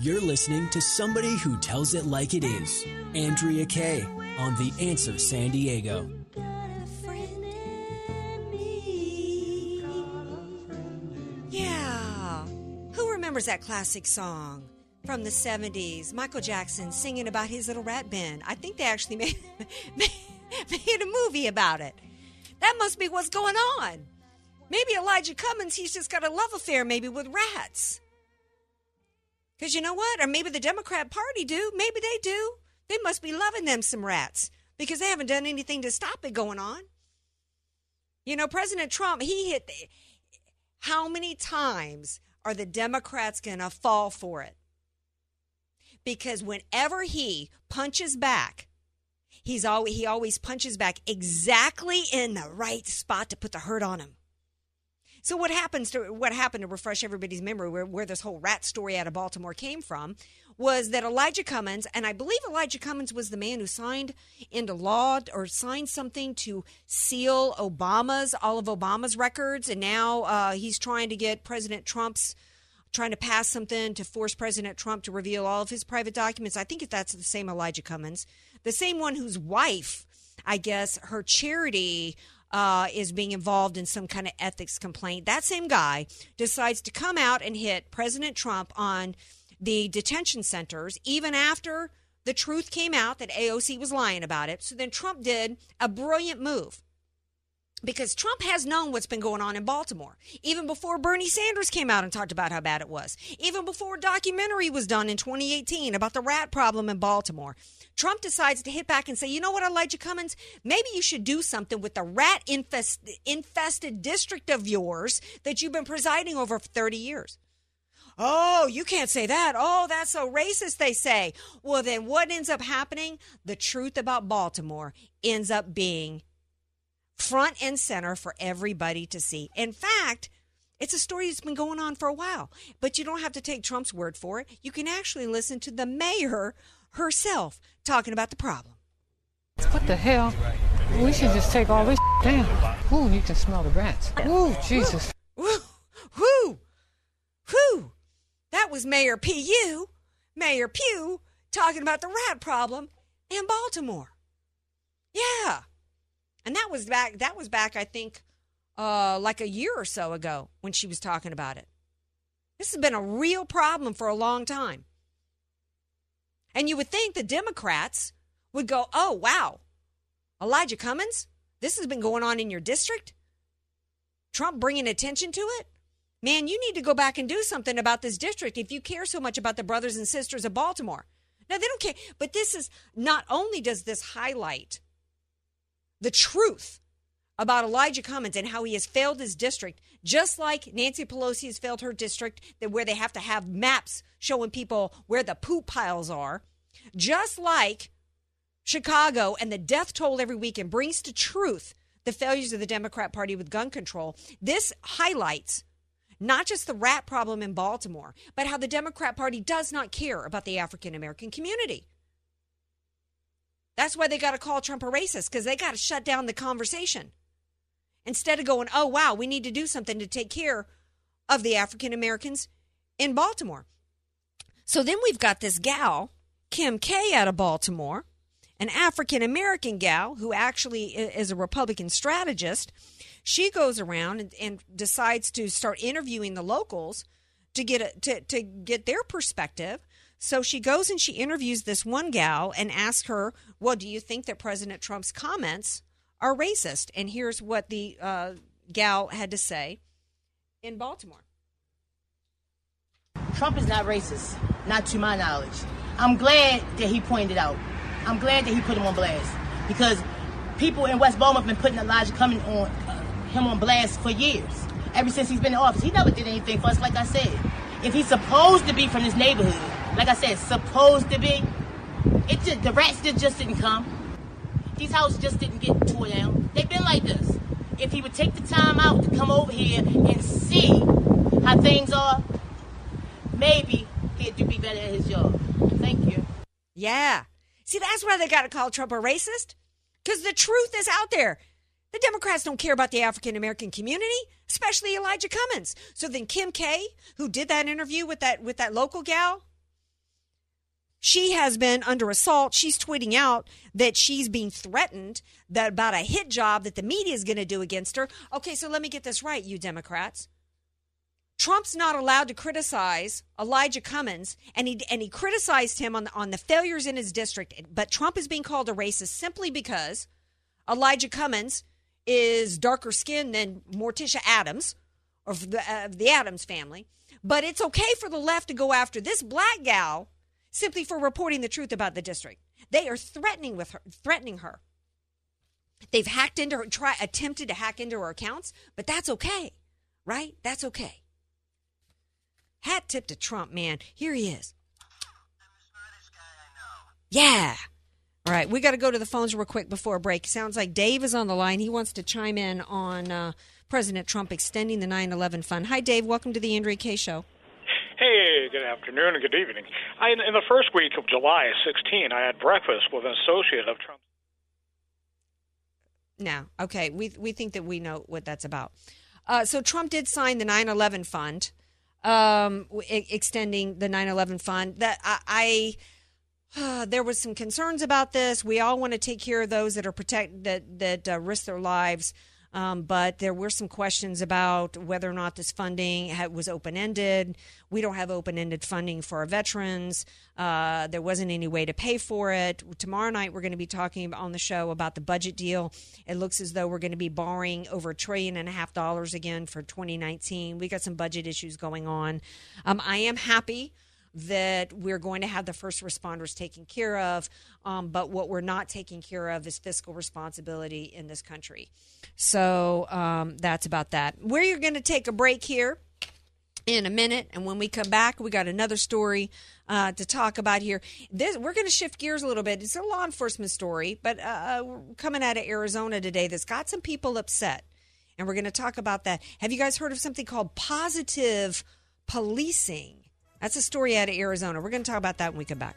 You're listening to somebody who tells it like it is. Andrea Kaye on The Answer San Diego. Yeah. Who remembers that classic song from the 70s? Michael Jackson singing about his little rat bin. I think they actually made a movie about it. That must be what's going on. Maybe Elijah Cummings, he's just got a love affair maybe with rats. Because you know what? Or maybe the Democrat Party do. Maybe they do. They must be loving them some rats because they haven't done anything to stop it going on. You know, President Trump, he hit the... How many times are the Democrats going to fall for it? Because whenever he punches back, He always punches back exactly in the right spot to put the hurt on him. So what happened to refresh everybody's memory where this whole rat story out of Baltimore came from was that Elijah Cummings, and I believe Elijah Cummings was the man who signed into law or signed something to seal all of Obama's records, and now he's trying to get President Trump's, trying to pass something to force President Trump to reveal all of his private documents. I think that's the same Elijah Cummings. The same one whose wife, I guess, her charity is being involved in some kind of ethics complaint. That same guy decides to come out and hit President Trump on the detention centers, even after the truth came out that AOC was lying about it. So then Trump did a brilliant move. Because Trump has known what's been going on in Baltimore, even before Bernie Sanders came out and talked about how bad it was, even before a documentary was done in 2018 about the rat problem in Baltimore. Trump decides to hit back and say, you know what, Elijah Cummings, maybe you should do something with the rat infested district of yours that you've been presiding over for 30 years. Oh, you can't say that. Oh, that's so racist, they say. Well, then what ends up happening? The truth about Baltimore ends up being front and center for everybody to see. In fact, it's a story that's been going on for a while, but you don't have to take Trump's word for it. You can actually listen to the mayor herself talking about the problem. What the hell? We should just take all this down. Ooh, you can smell the rats. Ooh, Jesus. Ooh, whoo, whoo. That was Mayor Pugh, talking about the rat problem in Baltimore. Yeah. And that was back, I think, like a year or so ago when she was talking about it. This has been a real problem for a long time. And you would think the Democrats would go, oh, wow, Elijah Cummings, this has been going on in your district? Trump bringing attention to it? Man, you need to go back and do something about this district if you care so much about the brothers and sisters of Baltimore. Now, they don't care. But this is, not only does this highlight the truth about Elijah Cummings and how he has failed his district, just like Nancy Pelosi has failed her district, where they have to have maps showing people where the poop piles are, just like Chicago and the death toll every week and brings to truth the failures of the Democrat Party with gun control. This highlights not just the rat problem in Baltimore, but how the Democrat Party does not care about the African-American community. That's why they got to call Trump a racist, because they got to shut down the conversation. Instead of going, oh, wow, we need to do something to take care of the African Americans in Baltimore. So then we've got this gal, Kim K, out of Baltimore, an African American gal who actually is a Republican strategist. She goes around and decides to start interviewing the locals to get their perspective. So she goes and she interviews this one gal and asks her, well, do you think that President Trump's comments are racist? And here's what the gal had to say in Baltimore. Trump is not racist, not to my knowledge. I'm glad that he pointed it out. I'm glad that he put him on blast, because people in West Baltimore have been putting Elijah Cummings on blast for years, ever since he's been in office. He never did anything for us, like I said. If he's supposed to be from this neighborhood, like I said, supposed to be. It just, the rats just didn't come. These houses just didn't get tore down. They've been like this. If he would take the time out to come over here and see how things are, maybe he'd do be better at his job. Thank you. Yeah. See, that's why they got to call Trump a racist, because the truth is out there. The Democrats don't care about the African-American community, especially Elijah Cummings. So then Kim K, who did that interview with that local gal, she has been under assault. She's tweeting out that she's being threatened about a hit job that the media is going to do against her. Okay, so let me get this right, you Democrats. Trump's not allowed to criticize Elijah Cummings, and he criticized him on the failures in his district. But Trump is being called a racist simply because Elijah Cummings is darker skinned than Morticia Adams of the Adams family. But it's okay for the left to go after this black gal simply for reporting the truth about the district. They are threatening her. They've hacked into her, attempted to hack into her accounts, but that's okay, right? That's okay. Hat tip to Trump, man. Here he is. I'm the smartest guy I know. Yeah. All right, we got to go to the phones real quick before a break. Sounds like Dave is on the line. He wants to chime in on President Trump extending the 9/11 fund. Hi, Dave. Welcome to the Andrea Kaye Show. Hey, good afternoon and good evening. In the first week of July 16, I had breakfast with an associate of Trump. Now, okay, we think that we know what that's about. So Trump did sign the 9/11 fund, extending the 9/11 fund. That there was some concerns about this. We all want to take care of those that risk their lives. But there were some questions about whether or not this funding was open-ended. We don't have open-ended funding for our veterans. There wasn't any way to pay for it. Tomorrow night, we're going to be talking on the show about the budget deal. It looks as though we're going to be borrowing over $1.5 trillion again for 2019. We got some budget issues going on. I am happy that we're going to have the first responders taken care of, but what we're not taking care of is fiscal responsibility in this country. So that's about that. We're going to take a break here in a minute, and when we come back, we got another story to talk about here. We're going to shift gears a little bit. It's a law enforcement story, but coming out of Arizona today that's got some people upset, and we're going to talk about that. Have you guys heard of something called positive policing? That's a story out of Arizona. We're going to talk about that when we come back.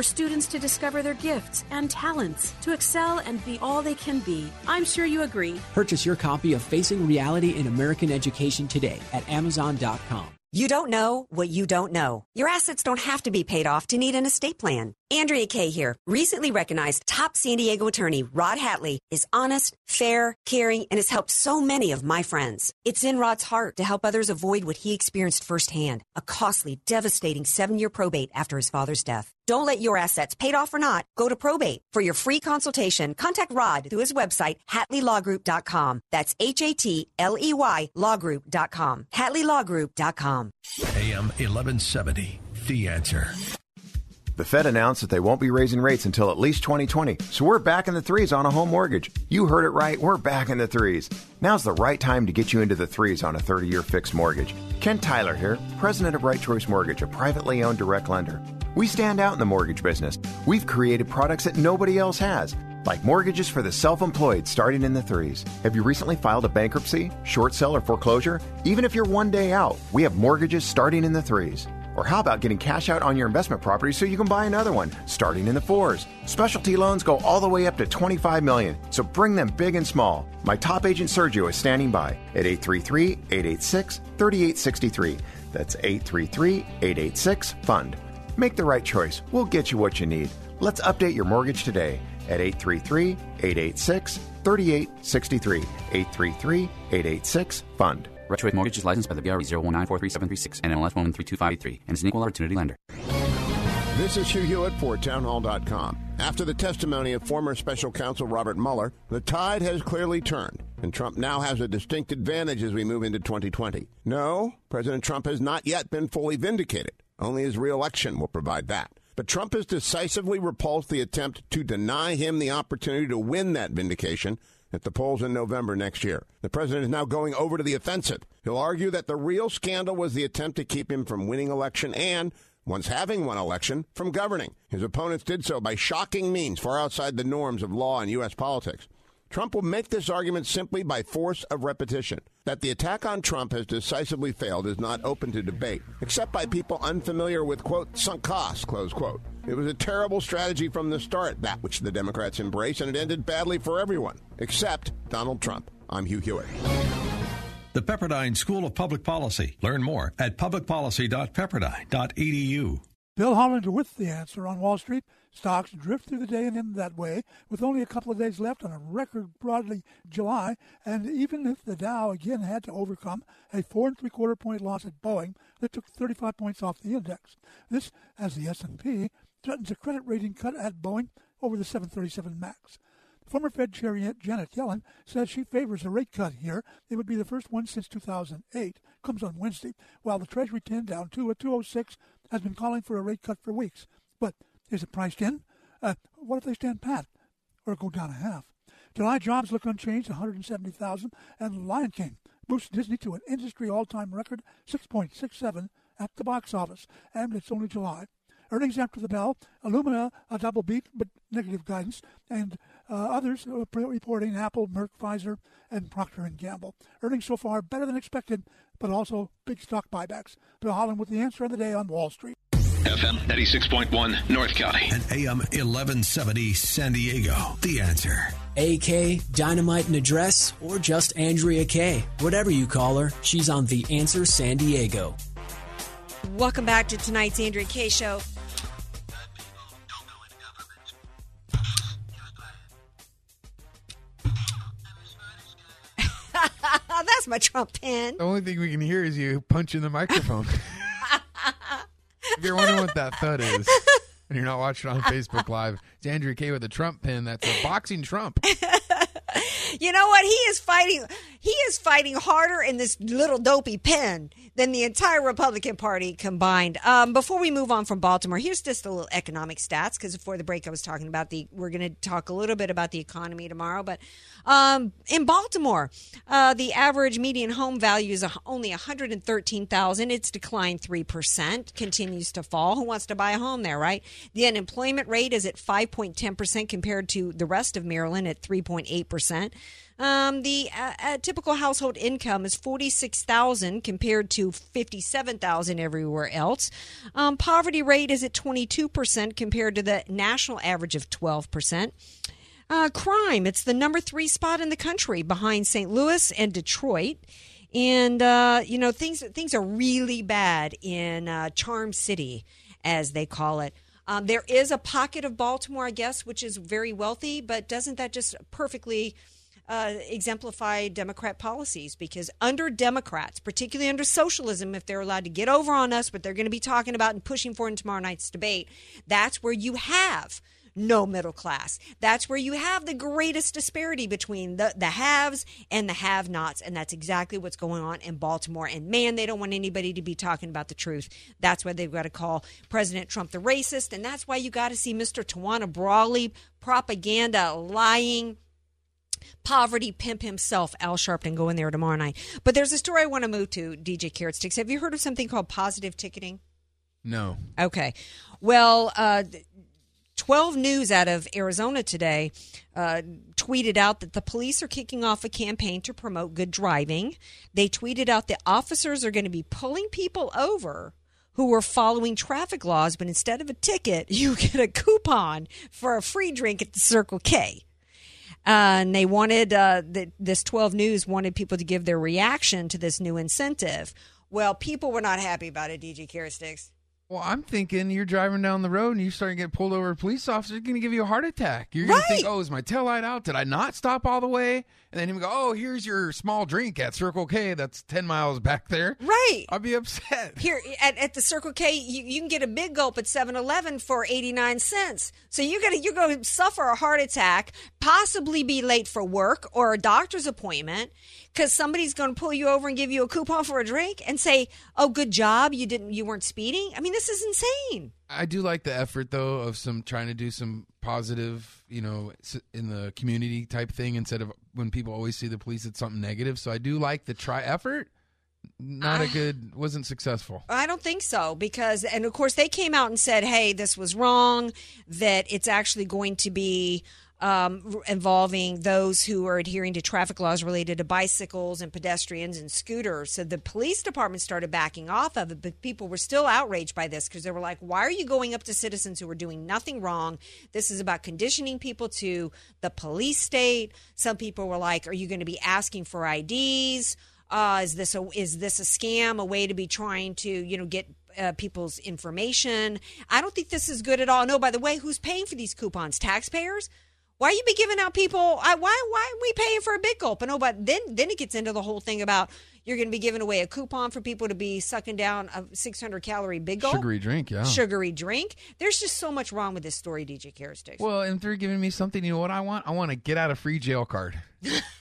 students to discover their gifts and talents, to excel and be all they can be. I'm sure you agree. Purchase your copy of Facing Reality in American Education today at Amazon.com. You don't know what you don't know. Your assets don't have to be paid off to need an estate plan. Andrea Kaye here. Recently recognized top San Diego attorney Rod Hatley is honest, fair, caring, and has helped so many of my friends. It's in Rod's heart to help others avoid what he experienced firsthand, a costly, devastating 7-year probate after his father's death. Don't let your assets, paid off or not, go to probate. For your free consultation, contact Rod through his website, HatleyLawGroup.com. That's HATLEY, lawgroup.com. HatleyLawGroup.com. AM 1170, The Answer. The Fed announced that they won't be raising rates until at least 2020, so we're back in the threes on a home mortgage. You heard it right, we're back in the threes. Now's the right time to get you into the threes on a 30-year fixed mortgage. Ken Tyler here, president of Right Choice Mortgage, a privately owned direct lender. We stand out in the mortgage business. We've created products that nobody else has, like mortgages for the self-employed starting in the threes. Have you recently filed a bankruptcy, short sale, or foreclosure? Even if you're one day out, we have mortgages starting in the threes. Or how about getting cash out on your investment property so you can buy another one, starting in the fours? Specialty loans go all the way up to $25 million, so bring them big and small. My top agent Sergio is standing by at 833-886-3863. That's 833-886-FUND. Make the right choice. We'll get you what you need. Let's update your mortgage today at 833-886-3863. 833-886-FUND. Right Choice Mortgage is licensed by the BRE 01943736 and NMLS 1132583 and is an equal opportunity lender. This is Hugh Hewitt for townhall.com. After the testimony of former special counsel Robert Mueller, the tide has clearly turned, and Trump now has a distinct advantage as we move into 2020. No, President Trump has not yet been fully vindicated. Only his reelection will provide that. But Trump has decisively repulsed the attempt to deny him the opportunity to win that vindication at the polls in November next year. The president is now going over to the offensive. He'll argue that the real scandal was the attempt to keep him from winning election and, once having won election, from governing. His opponents did so by shocking means far outside the norms of law and U.S. politics. Trump will make this argument simply by force of repetition. That the attack on Trump has decisively failed is not open to debate, except by people unfamiliar with, quote, sunk costs, close quote. It was a terrible strategy from the start, that which the Democrats embraced, and it ended badly for everyone, except Donald Trump. I'm Hugh Hewitt. The Pepperdine School of Public Policy. Learn more at publicpolicy.pepperdine.edu. Bill Holland with The Answer on Wall Street. Stocks drift through the day and end that way, with only a couple of days left on a record broadly July, and even if the Dow again had to overcome a 4.75-point loss at Boeing that took 35 points off the index. This, as the S&P, threatens a credit rating cut at Boeing over the 737 MAX. Former Fed Chair Janet Yellen says she favors a rate cut here. It would be the first one since 2008, comes on Wednesday, while the Treasury 10 down 2 at 206 has been calling for a rate cut for weeks. But is it priced in? What if they stand pat or go down a half? July jobs look unchanged, 170,000, and Lion King boosts Disney to an industry all-time record, 6.67 at the box office, and it's only July. earnings after the bell, Illumina a double beat but negative guidance, and others reporting Apple, Merck, Pfizer, and Procter & Gamble. Earnings so far better than expected, but also big stock buybacks. Bill Holland with the answer of the day on Wall Street. FM 96.1 North County and AM 1170 San Diego. The Answer. AK, Dynamite and Address, or just Andrea Kaye. Whatever you call her, she's on The Answer San Diego. Welcome back to tonight's Andrea Kaye Show. That's my Trump pin. The only thing we can hear is you punching the microphone. If you're wondering what that thud is, and you're not watching on Facebook Live, it's Andrea Kaye with a Trump pin. That's a boxing Trump. You know what? He is fighting. He is fighting harder in this little dopey pin than the entire Republican Party combined. Before we move on from Baltimore, here's just a little economic stats, because before the break I was talking about we're going to talk a little bit about the economy tomorrow. But in Baltimore, the average median home value is only $113,000. It's declined 3%, continues to fall. Who wants to buy a home there, right? The unemployment rate is at 5.10% compared to the rest of Maryland at 3.8%. The typical household income is $46,000 compared to $57,000 everywhere else. Poverty rate is at 22% compared to the national average of 12%. Crime, it's the number 3 spot in the country behind St. Louis and Detroit. And, you know, things are really bad in Charm City, as they call it. There is a pocket of Baltimore, I guess, which is very wealthy, but doesn't that just perfectly exemplify Democrat policies? Because under Democrats, particularly under socialism, if they're allowed to get over on us, what they're going to be talking about and pushing for in tomorrow night's debate, that's where you have no middle class. That's where you have the greatest disparity between the haves and the have-nots, and that's exactly what's going on in Baltimore. And, man, they don't want anybody to be talking about the truth. That's why they've got to call President Trump the racist, and that's why you got to see Mr. Tawana Brawley, propaganda, lying, poverty pimp himself, Al Sharpton, go in there tomorrow night. But there's a story I want to move to, DJ Carrot Sticks. Have you heard of something called positive ticketing? No. Okay. Well, 12 News out of Arizona today tweeted out that the police are kicking off a campaign to promote good driving. They tweeted out that officers are going to be pulling people over who were following traffic laws, but instead of a ticket, you get a coupon for a free drink at the Circle K. And they wanted, this 12 News wanted people to give their reaction to this new incentive. Well, people were not happy about it, DJ Carrot Sticks. Well, I'm thinking you're driving down the road and you start to get pulled over a police officer, they're going to give you a heart attack. You're going to think, oh, is my taillight out? Did I not stop all the way? And then you go, oh, here's your small drink at Circle K that's 10 miles back there. Right. I'll be upset. Here at the Circle K, you can get a big gulp at 7-Eleven for 89 cents. So you're going to suffer a heart attack, possibly be late for work or a doctor's appointment, because somebody's going to pull you over and give you a coupon for a drink and say, oh, good job, you weren't speeding. I mean, this is insane. I do like the effort, though, of some trying to do some positive, you know, in the community type thing, instead of when people always see the police, it's something negative. So I do like the try effort. Wasn't successful. I don't think so, because, and of course, they came out and said, hey, this was wrong, that it's actually going to be involving those who are adhering to traffic laws related to bicycles and pedestrians and scooters. So the police department started backing off of it, but people were still outraged by this because they were like, why are you going up to citizens who are doing nothing wrong? This is about conditioning people to the police state. Some people were like, are you going to be asking for IDs? Is this a scam, a way to be trying to, you know, get people's information? I don't think this is good at all. No, by the way, who's paying for these coupons? Taxpayers? Why are you be giving out people? Why are we paying for a big gulp? And oh, but then it gets into the whole thing about you're going to be giving away a coupon for people to be sucking down a 600-calorie big gulp. Sugary drink, yeah. Sugary drink. There's just so much wrong with this story, DJ Carrot Sticks. Well, and they're giving me something. You know what I want? I want a get-out-of-free jail card.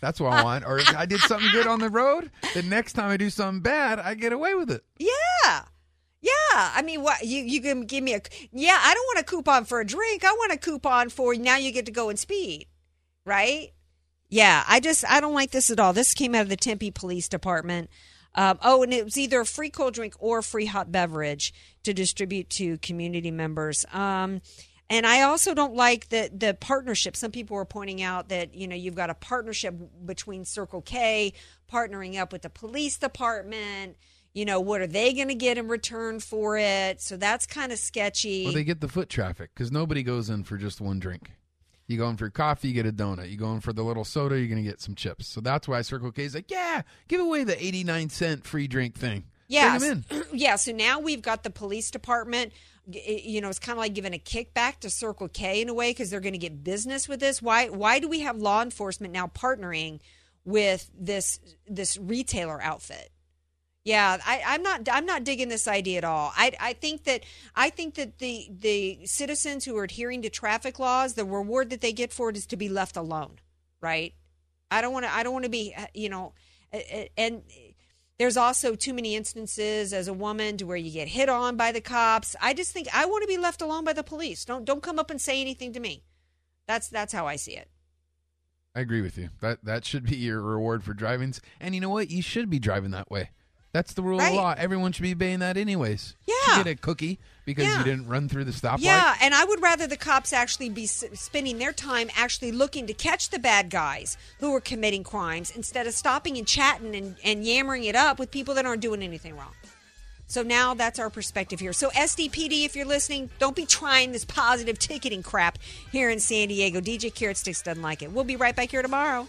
That's what I want. Or if I did something good on the road, the next time I do something bad, I get away with it. Yeah. Yeah, I mean, what you can give me I don't want a coupon for a drink. I want a coupon for now you get to go and speed, right? Yeah, I don't like this at all. This came out of the Tempe Police Department. And it was either a free cold drink or a free hot beverage to distribute to community members. And I also don't like the partnership. Some people were pointing out that, you know, you've got a partnership between Circle K partnering up with the police department. You know, what are they going to get in return for it? So that's kind of sketchy. Well, they get the foot traffic because nobody goes in for just one drink. You go in for coffee, you get a donut. You go in for the little soda, you're going to get some chips. So that's why Circle K is like, yeah, give away the 89-cent free drink thing. Yeah. Bring them in. Yeah. So now we've got the police department. You know, it's kind of like giving a kickback to Circle K in a way because they're going to get business with this. Why do we have law enforcement now partnering with this retailer outfit? Yeah, I'm not digging this idea at all. I think that the citizens who are adhering to traffic laws, the reward that they get for it is to be left alone, right? I don't want to be, you know, and there's also too many instances as a woman to where you get hit on by the cops. I just think I want to be left alone by the police. Don't come up and say anything to me. That's how I see it. I agree with you. That should be your reward for drivings. And you know what? You should be driving that way. That's the rule of law. Everyone should be obeying that anyways. Yeah. You get a cookie because you didn't run through the stoplight. Yeah, and I would rather the cops actually be spending their time actually looking to catch the bad guys who are committing crimes instead of stopping and chatting and yammering it up with people that aren't doing anything wrong. So now that's our perspective here. So SDPD, if you're listening, don't be trying this positive ticketing crap here in San Diego. DJ Carrot Sticks doesn't like it. We'll be right back here tomorrow.